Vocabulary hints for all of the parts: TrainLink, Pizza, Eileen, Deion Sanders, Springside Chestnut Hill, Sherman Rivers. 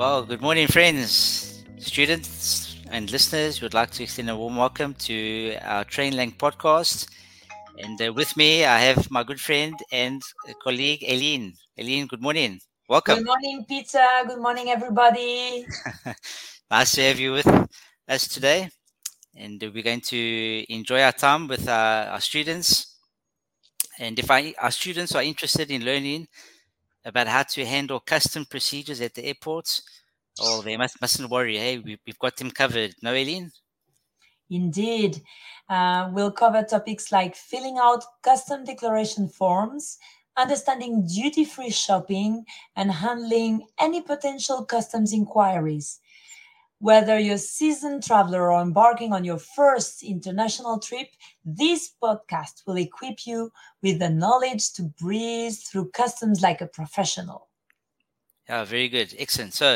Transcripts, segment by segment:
Well, good morning, friends, students, and listeners. We'd like to extend a warm welcome to our TrainLink podcast. And with me, I have my good friend and colleague, Eileen. Eileen, good morning. Welcome. Good morning, Pizza. Good morning, everybody. Nice to have you with us today. And we're going to enjoy our time with our students. And if our students are interested in learning about how to handle custom procedures at the airports, oh, they mustn't worry. Hey, we've got them covered. No, Eileen? Indeed. We'll cover topics like filling out custom declaration forms, understanding duty-free shopping, and handling any potential customs inquiries. Whether you're a seasoned traveler or embarking on your first international trip, this podcast will equip you with the knowledge to breeze through customs like a professional. Yeah, very good. Excellent. So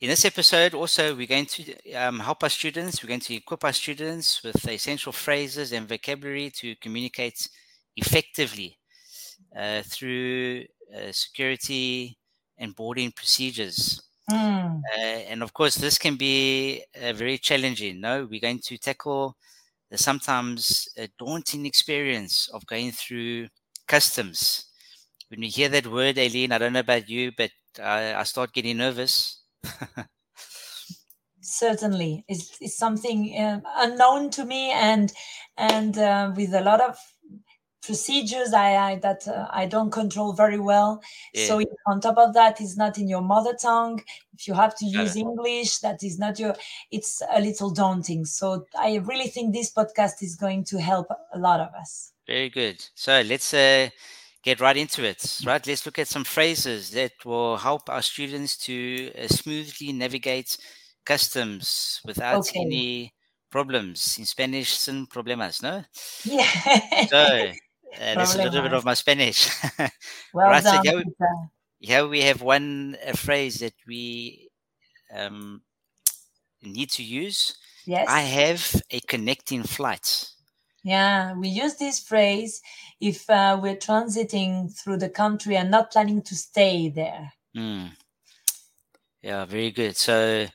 in this episode also, we're going to help our students. We're going to equip our students with essential phrases and vocabulary to communicate effectively through security and boarding procedures. And of course, this can be very challenging. No, we're going to tackle the sometimes daunting experience of going through customs. When we hear that word, Eileen, I don't know about you, but I start getting nervous. Certainly. It's something unknown to me, and with a lot of procedures that I don't control very well. Yeah. So on top of that, it's not in your mother tongue. If you have to use English, that is not your, it's a little daunting. So I really think this podcast is going to help a lot of us. Very good. So let's get right into it, right? Let's look at some phrases that will help our students to smoothly navigate customs without any problems. In Spanish, sin problemas, no? Yeah. So that's a little bit of my Spanish. Well right, done. So here we have one phrase that we need to use. Yes. I have a connecting flight. Yeah, we use this phrase if we're transiting through the country and not planning to stay there. Mm. Yeah, very good. So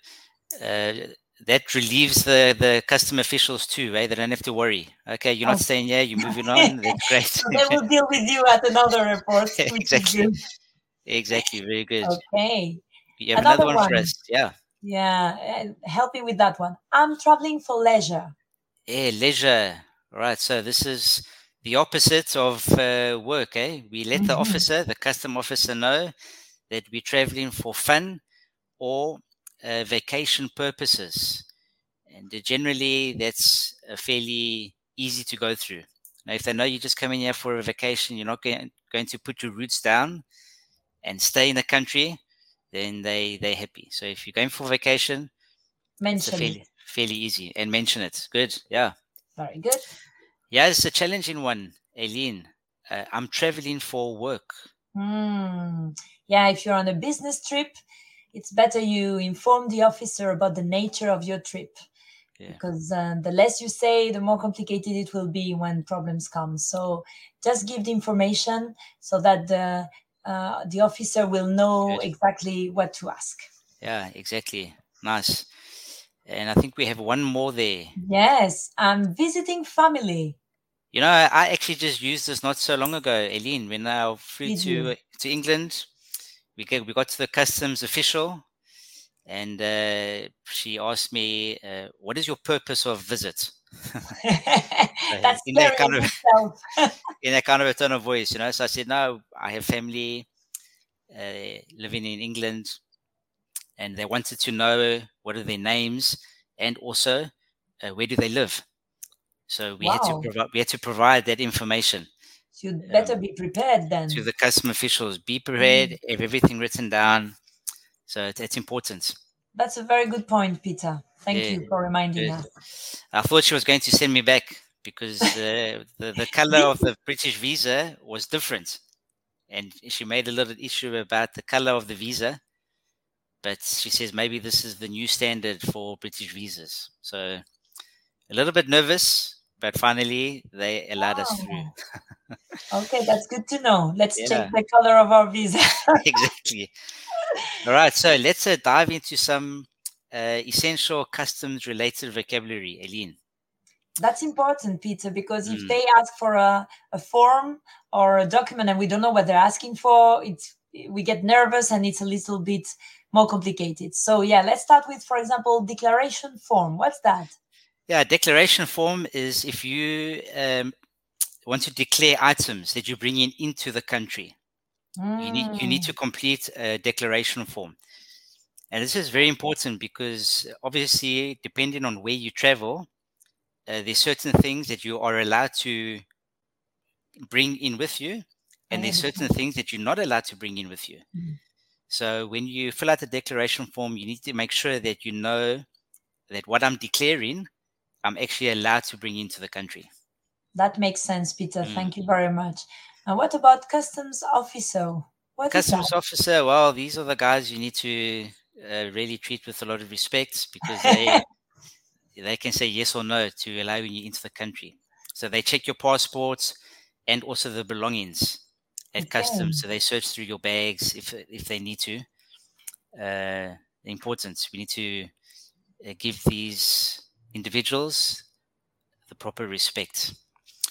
that relieves the custom officials too, right? They don't have to worry. Okay, you're not staying here, you're moving on. That's great. So they will deal with you at another airport. Exactly. Very good. Okay. You have another one for us. Yeah. Yeah. Help me with that one. I'm traveling for leisure. Yeah, leisure. Right. So this is the opposite of work, eh? We let the officer, the custom officer, know that we're traveling for fun or vacation purposes, and generally that's fairly easy to go through. Now, if they know you're just coming here for a vacation, you're not going to put your roots down and stay in the country, then they're happy. So if you're going for vacation, mention it. Fairly easy, and mention it. Good. Yeah, very good. Yeah, it's a challenging one, Eileen. I'm traveling for work. Yeah, if you're on a business trip, it's better you inform the officer about the nature of your trip, because the less you say, the more complicated it will be when problems come. So just give the information so that the officer will know exactly what to ask. Yeah, exactly. Nice. And I think we have one more there. Yes, I'm visiting family. You know, I actually just used this not so long ago, Eileen. When I flew to England, we got to the customs official, and she asked me, what is your purpose of visit? That's in that kind of in that kind of a tone of voice, you know. So I said, no, I have family living in England, and they wanted to know what are their names and also where do they live. So we had to provide that information. You'd better be prepared then. To the custom officials, be prepared, have everything written down. So it's important. That's a very good point, Peter. Thank you for reminding us. I thought she was going to send me back because the color of the British visa was different. And she made a little issue about the color of the visa. But she says maybe this is the new standard for British visas. So a little bit nervous, but finally they allowed us through. Okay, that's good to know. Let's check the color of our visa. Exactly. All right, so let's dive into some essential customs-related vocabulary, Eileen. That's important, Peter, because if they ask for a form or a document and we don't know what they're asking for, we get nervous and it's a little bit more complicated. So, yeah, let's start with, for example, declaration form. What's that? Yeah, declaration form is if you want to declare items that you bring in into the country. You need to complete a declaration form. And this is very important because obviously, depending on where you travel, there's certain things that you are allowed to bring in with you, and there's certain things that you're not allowed to bring in with you. So when you fill out the declaration form, you need to make sure that you know that what I'm declaring, I'm actually allowed to bring into the country. That makes sense, Peter. Thank you very much. And what about customs officer? What customs officer? Well, these are the guys you need to really treat with a lot of respect because they can say yes or no to allowing you into the country. So they check your passports and also the belongings at customs. So they search through your bags if they need to. Important. We need to give these individuals the proper respect.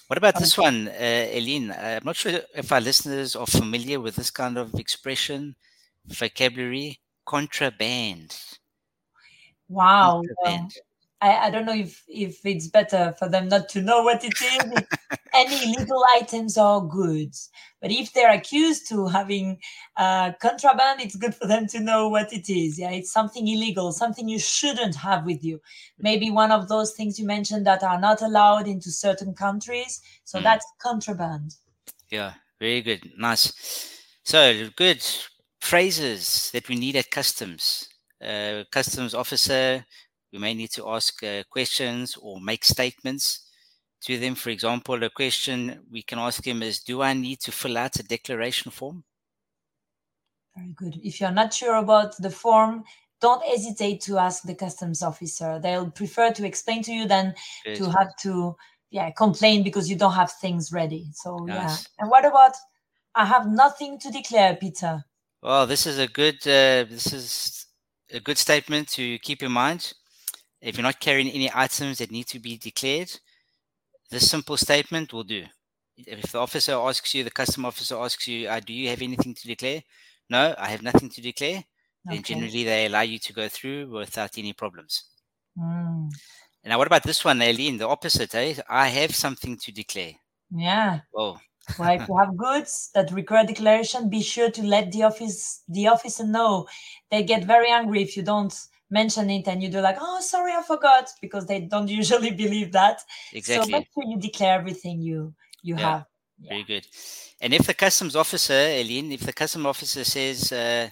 What about this one, Eileen? I'm not sure if our listeners are familiar with this kind of expression, vocabulary, contraband. Wow. Contraband. I don't know if it's better for them not to know what it is. Any illegal items or goods. But if they're accused to having contraband, it's good for them to know what it is. Yeah, it's something illegal, something you shouldn't have with you. Maybe one of those things you mentioned that are not allowed into certain countries. So that's contraband. Yeah, very good. Nice. So good phrases that we need at customs. Customs officer, we may need to ask questions or make statements to them. For example, a question we can ask him is, do I need to fill out a declaration form? Very good. If you're not sure about the form, don't hesitate to ask the customs officer. They'll prefer to explain to you than to have to complain because you don't have things ready. So, nice. And what about, I have nothing to declare, Peter? Well, this is a good statement to keep in mind. If you're not carrying any items that need to be declared, this simple statement will do. If the officer asks you, the customs officer asks you, do you have anything to declare? No, I have nothing to declare. Okay. And generally they allow you to go through without any problems. And now what about this one, Eileen? The opposite, I have something to declare. Yeah. Oh. Well, if you have goods that require declaration, be sure to let the officer know. They get very angry if you don't mention it and you do like, oh, sorry, I forgot, because they don't usually believe that. Exactly. So make sure you declare everything you have. Yeah. Very good. And if the customs officer, Eileen, says,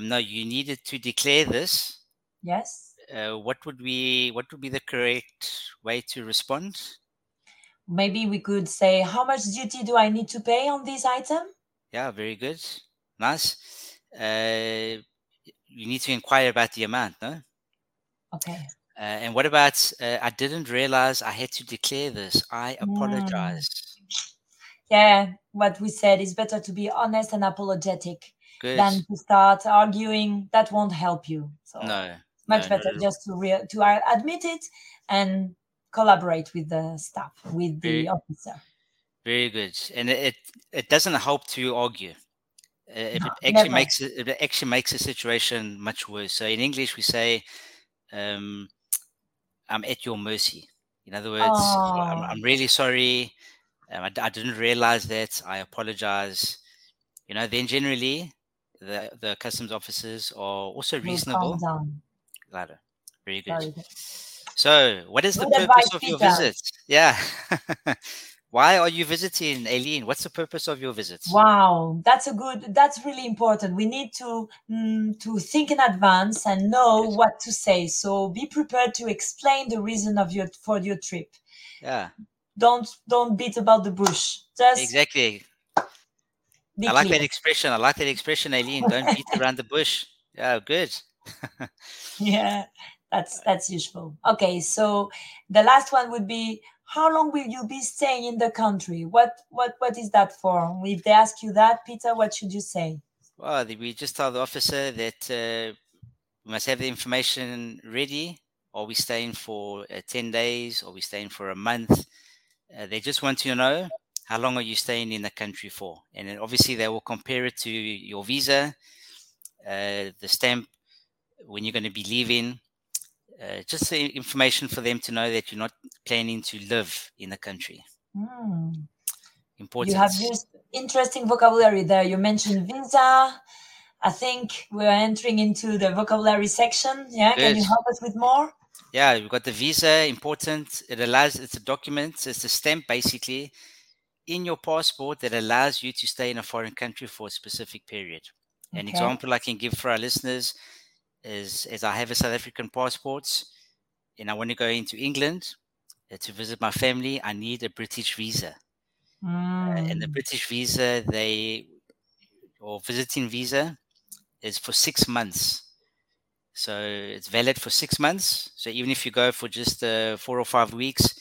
no, you needed to declare this. Yes. What would be the correct way to respond? Maybe we could say, how much duty do I need to pay on this item? Yeah, very good. Nice. You need to inquire about the amount, no? Okay. And what about, I didn't realize I had to declare this. I apologize. Yeah, what we said is better to be honest and apologetic than to start arguing. That won't help you. So better just to admit it and collaborate with the staff, with the officer. Very good. And it doesn't help to argue. It actually makes the situation much worse. So in English, we say, I'm at your mercy. In other words, I'm really sorry. I didn't realize that. I apologize. You know, then generally, the customs officers are also reasonable. Very good. Very good. So what is the purpose of your visit? Yeah. Why are you visiting, Eileen? What's the purpose of your visits? Wow, that's really important. We need to think in advance and know what to say. So be prepared to explain the reason for your trip. Yeah. Don't beat about the bush. Exactly. I like that expression. Eileen. Don't beat around the bush. Yeah, good. Yeah, that's useful. Okay, so the last one would be, how long will you be staying in the country? What is that for? If they ask you that, Peter, what should you say? Well, we just tell the officer that we must have the information ready. Are we staying for 10 days? Are we staying for a month? They just want to know, how long are you staying in the country for? And then obviously they will compare it to your visa, the stamp, when you're going to be leaving. Just the information for them to know that you're not planning to live in the country. Mm. Important. You have used interesting vocabulary there. You mentioned visa. I think we're entering into the vocabulary section. Yeah, good. Can you help us with more? Yeah, we've got the visa, important. It allows, it's a document, it's a stamp basically in your passport that allows you to stay in a foreign country for a specific period. Okay. An example I can give for our listeners is, I have a South African passport and I want to go into England to visit my family, I need a British visa. Mm. And the British visa, or visiting visa, is for 6 months. So it's valid for 6 months. So even if you go for just 4 or 5 weeks,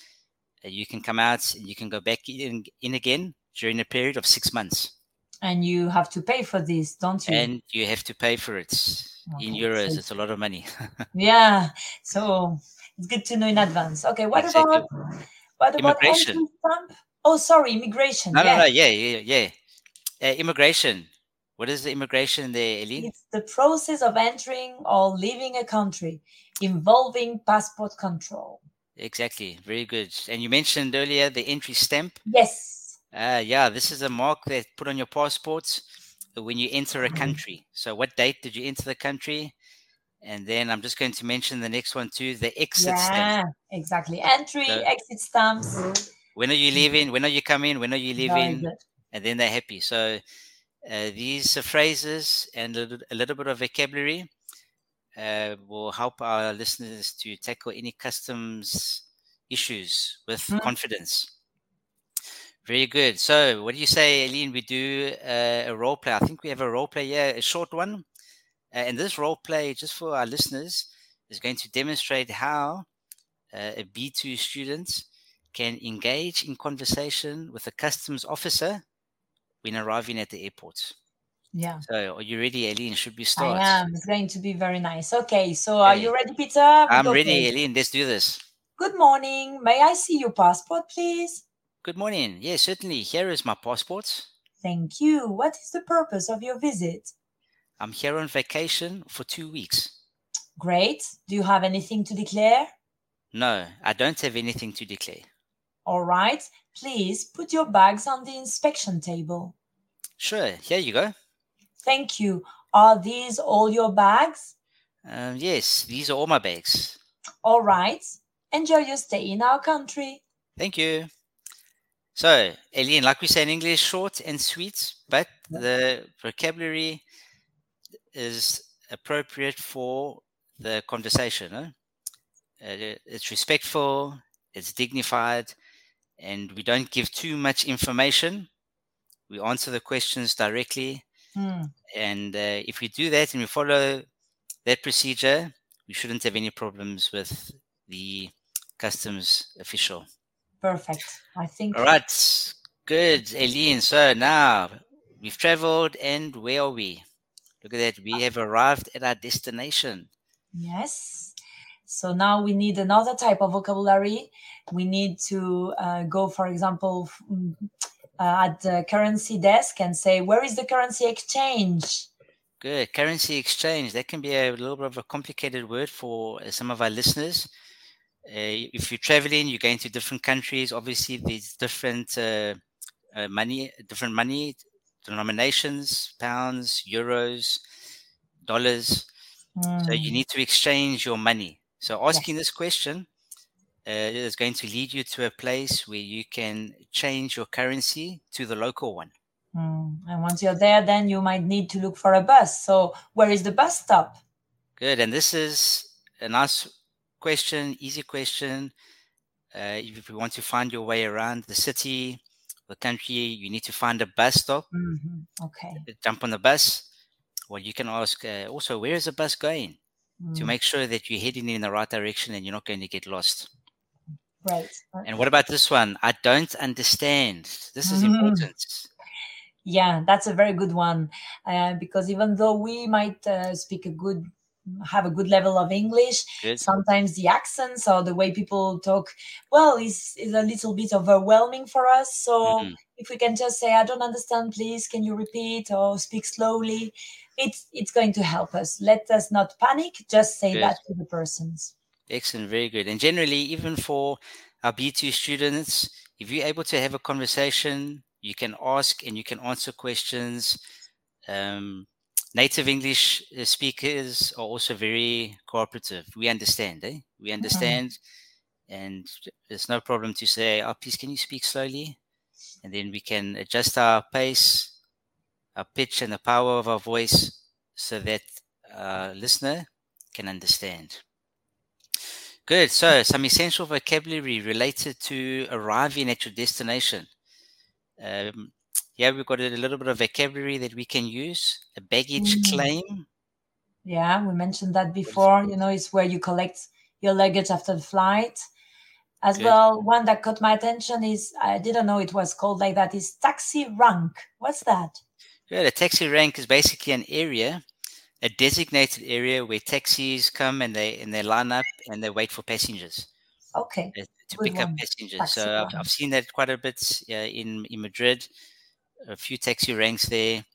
you can come out and you can go back in again during a period of 6 months. And you have to pay for this, don't you? And you have to pay for it. Okay. In euros, so it's a lot of money. Yeah, so it's good to know in advance. Okay, what about immigration? Oh, sorry, immigration. Immigration. What is the immigration there, Eileen? It's the process of entering or leaving a country involving passport control. Exactly. Very good. And you mentioned earlier the entry stamp. Yes. This is a mark that put on your passport when you enter a country. So what date did you enter the country? And then I'm just going to mention the next one too, the exit stamp. Yeah, exactly. Entry, exit stamps. When are you leaving? When are you coming? When are you leaving? And then they're happy. So these phrases and a little bit of vocabulary will help our listeners to tackle any customs issues with confidence. Very good. So what do you say, Eileen? We do a role play. I think we have a role play here, a short one. And this role play, just for our listeners, is going to demonstrate how a B2 student can engage in conversation with a customs officer when arriving at the airport. Yeah. So are you ready, Eileen? Should we start? I am. It's going to be very nice. Okay. So are you ready, Pizza? I'm ready, Eileen. Let's do this. Good morning. May I see your passport, please? Good morning. Yes, certainly. Here is my passport. Thank you. What is the purpose of your visit? I'm here on vacation for 2 weeks. Great. Do you have anything to declare? No, I don't have anything to declare. All right. Please put your bags on the inspection table. Sure. Here you go. Thank you. Are these all your bags? Yes, these are all my bags. All right. Enjoy your stay in our country. Thank you. So, Eileen, like we say in English, short and sweet, but the vocabulary is appropriate for the conversation. Huh? It's respectful, it's dignified, and we don't give too much information. We answer the questions directly. Mm. And if we do that and we follow that procedure, we shouldn't have any problems with the customs official. Perfect. I think. All right. Good, Eileen. So now we've traveled, and where are we? Look at that. We have arrived at our destination. Yes. So now we need another type of vocabulary. We need to go, for example, at the currency desk and say, where is the currency exchange? Good. Currency exchange. That can be a little bit of a complicated word for some of our listeners. If you're traveling, you're going to different countries. Obviously, there's different money denominations, pounds, euros, dollars. Mm. So you need to exchange your money. So asking this question is going to lead you to a place where you can change your currency to the local one. Mm. And once you're there, then you might need to look for a bus. So where is the bus stop? Good. And this is a nice question, easy question. If you want to find your way around the city, the country, you need to find a bus stop. Mm-hmm. Okay. Jump on the bus. Well, you can ask also, where is the bus going? Mm. To make sure that you're heading in the right direction and you're not going to get lost. Right. And what about this one? I don't understand. This is important. Yeah, that's a very good one, because even though we might have a good level of English, good. Sometimes the accents or the way people talk, well, is a little bit overwhelming for us. So if we can just say, I don't understand, please, can you repeat, or speak slowly, it's going to help us. Let us not panic, just say good. That to the persons. Excellent, very good. And generally, even for our B2 students, if you're able to have a conversation, you can ask and you can answer questions. Native English speakers are also very cooperative. We understand, eh? We understand. Mm-hmm. And it's no problem to say, oh, please, can you speak slowly? And then we can adjust our pace, our pitch, and the power of our voice so that our listener can understand. Good. So some essential vocabulary related to arriving at your destination. Yeah, we've got a little bit of vocabulary that we can use. A baggage claim. Yeah, we mentioned that before. You know, it's where you collect your luggage after the flight. As good. Well, one that caught my attention is, I didn't know it was called like that, is taxi rank. What's that? Yeah, the taxi rank is basically an area, a designated area where taxis come and they line up and they wait for passengers. Okay. To good pick one. Up passengers. Taxi so rank. I've seen that quite a bit in Madrid. A few taxi ranks there.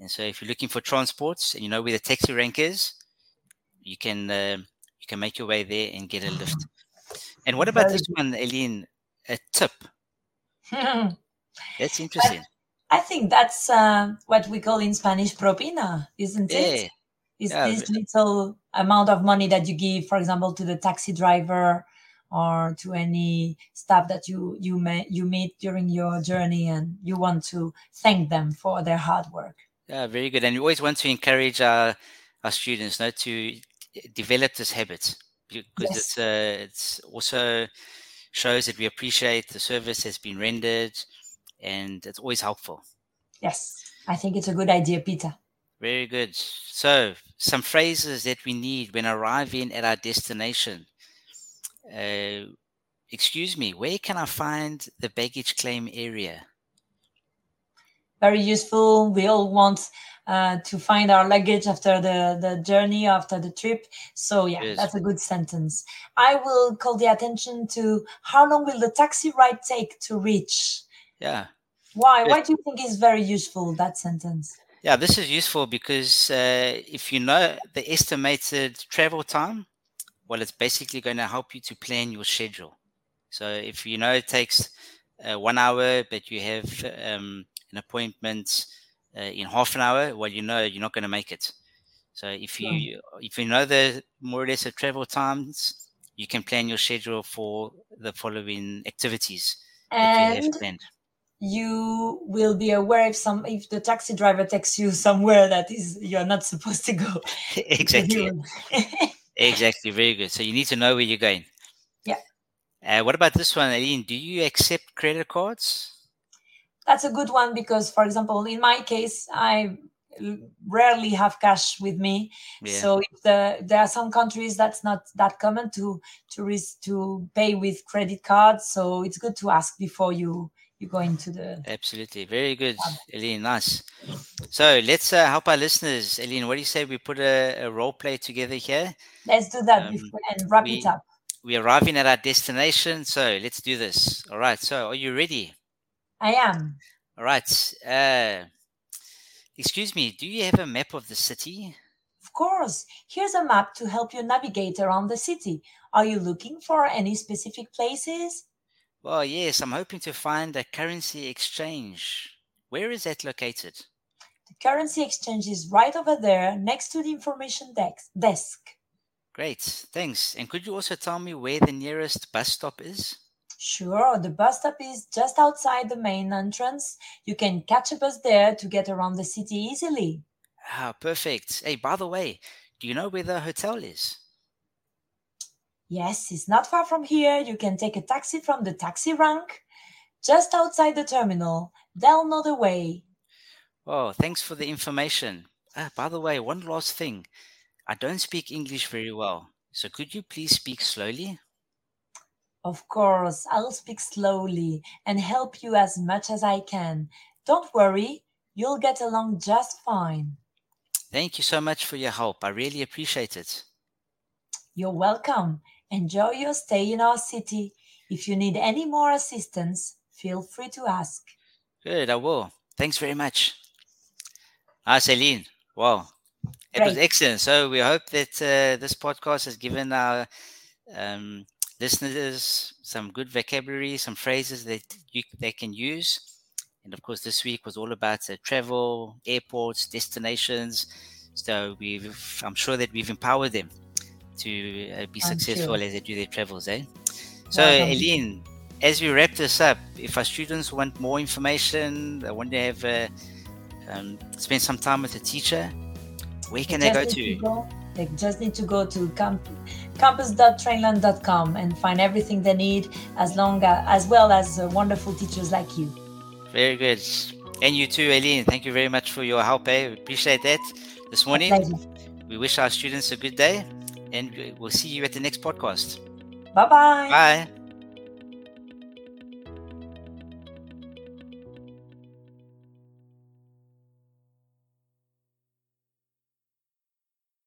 And so if you're looking for transports and you know where the taxi rank is, you can make your way there and get a lift. And what about this one, Eileen? A tip. That's interesting. I think that's what we call in Spanish propina, isn't it? It's this little amount of money that you give, for example, to the taxi driver or to any staff that you meet during your journey, and you want to thank them for their hard work. Yeah, very good. And we always want to encourage our students to develop this habit, because it's also shows that we appreciate the service that's been rendered, and it's always helpful. Yes, I think it's a good idea, Peter. Very good. So some phrases that we need when arriving at our destination. Excuse me, where can I find the baggage claim area? Very useful. We all want to find our luggage after the journey, after the trip. So yes, that's a good sentence. I will call the attention to how long will the taxi ride take to reach? Yeah. Why? Good. Why do you think is very useful, that sentence? Yeah, this is useful because if you know the estimated travel time, well, it's basically going to help you to plan your schedule. So if you know it takes 1 hour, but you have an appointment in half an hour, well, you know you're not going to make it. So if you know the more or less the travel times, you can plan your schedule for the following activities that you have planned. You will be aware if the taxi driver takes you somewhere that is you're not supposed to go. Exactly. Exactly, very good. So you need to know where you're going. Yeah. What about this one, Eileen? Do you accept credit cards? That's a good one because, for example, in my case, I rarely have cash with me. Yeah. So there are some countries that's not that common to pay with credit cards. So it's good to ask before you go into the... Absolutely. Very good, Eileen. Nice. So let's help our listeners. Eileen, what do you say we put a role play together here? Let's do that and wrap it up. We're arriving at our destination, so let's do this. All right, so are you ready? I am. All right. Excuse me, do you have a map of the city? Of course. Here's a map to help you navigate around the city. Are you looking for any specific places? Well, yes, I'm hoping to find a currency exchange. Where is that located? The currency exchange is right over there next to the information desk. Great, thanks. And could you also tell me where the nearest bus stop is? Sure, the bus stop is just outside the main entrance. You can catch a bus there to get around the city easily. Ah, perfect. Hey, by the way, do you know where the hotel is? Yes, it's not far from here. You can take a taxi from the taxi rank just outside the terminal. They'll know the way. Oh, thanks for the information. By the way, one last thing. I don't speak English very well, so could you please speak slowly? Of course, I'll speak slowly and help you as much as I can. Don't worry, You'll get along just fine. Thank you so much for your help. I really appreciate it. You're welcome. Enjoy your stay in our city. If you need any more assistance, feel free to ask. Good, I will. Thanks very much. Ah, Eileen, wow. It was excellent. So we hope that this podcast has given our listeners some good vocabulary, some phrases that they can use. And of course, this week was all about travel, airports, destinations. So I'm sure that we've empowered them to be successful as they do their travels. So, Eileen, as we wrap this up, if our students want more information, they want to have spend some time with a teacher, where can they go? They just need to go to campus.trainland.com and find everything they need, as well as wonderful teachers like you. Very good. And you too, Eileen. Thank you very much for your help. We appreciate that this morning. We wish our students a good day, and we'll see you at the next podcast. Bye-bye. Bye.